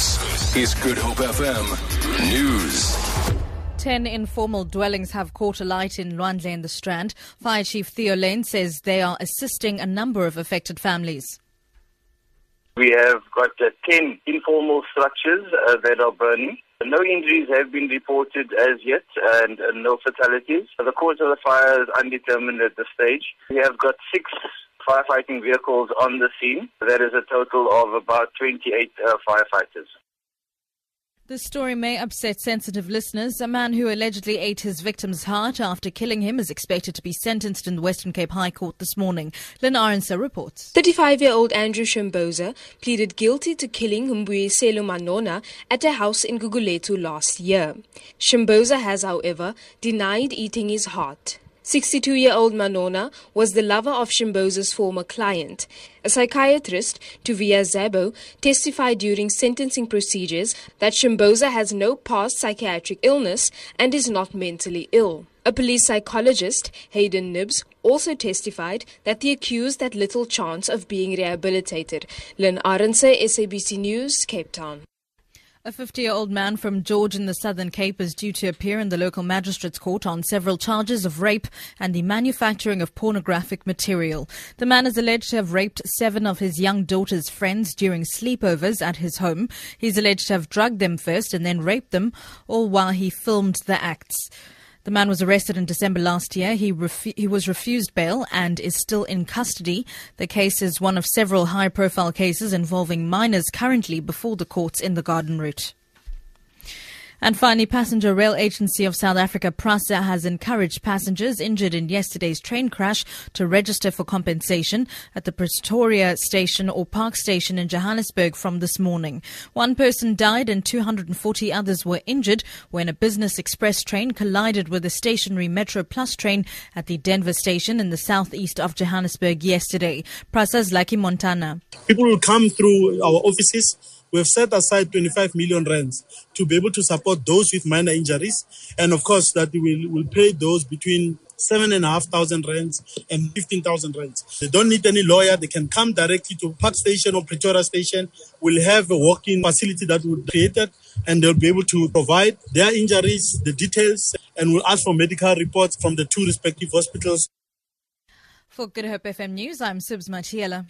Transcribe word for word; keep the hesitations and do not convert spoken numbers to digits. This is Good Hope F M News. Ten informal dwellings have caught alight in Lwandle and the Strand. Fire Chief Theo Lane says they are assisting a number of affected families. We have got uh, ten informal structures uh, that are burning. No injuries have been reported as yet and uh, no fatalities. The cause of the fire is undetermined at this stage. We have got six firefighting vehicles on the scene. That is a total of about twenty-eight uh, firefighters. This story may upset sensitive listeners. A man who allegedly ate his victim's heart after killing him is expected to be sentenced in the Western Cape High Court this morning. Lynn Arendse reports. thirty-five-year-old Andrew Shimbosa pleaded guilty to killing Mbuyiselo Manona at a house in Guguletu last year. Shimbosa has, however, denied eating his heart. sixty-two-year-old Manona was the lover of Shimbosa's former client. A psychiatrist, Tuvia Zabo, testified during sentencing procedures that Shimbosa has no past psychiatric illness and is not mentally ill. A police psychologist, Hayden Nibbs, also testified that the accused had little chance of being rehabilitated. Lynn Arendse, S A B C News, Cape Town. A fifty-year-old man from George in the Southern Cape is due to appear in the local magistrate's court on several charges of rape and the manufacturing of pornographic material. The man is alleged to have raped seven of his young daughter's friends during sleepovers at his home. He's alleged to have drugged them first and then raped them, all while he filmed the acts. The man was arrested in December last year. He refu- he was refused bail and is still in custody. The case is one of several high-profile cases involving minors currently before the courts in the Garden Route. And finally, Passenger Rail Agency of South Africa, PRASA, has encouraged passengers injured in yesterday's train crash to register for compensation at the Pretoria station or Park Station in Johannesburg from this morning. One person died and two hundred forty others were injured when a business express train collided with a stationary Metro Plus train at the Denver station in the southeast of Johannesburg yesterday. PRASA's Lucky Montana. People will come through our offices. We have set aside twenty-five million rands to be able to support those with minor injuries. And of course, that we will pay those between seven thousand five hundred rands and fifteen thousand rands. They don't need any lawyer. They can come directly to Park Station or Pretoria Station. We'll have a walk-in facility that we've created, and they'll be able to provide their injuries, the details, and we'll ask for medical reports from the two respective hospitals. For Good Hope F M News, I'm Sibusiso Thiela.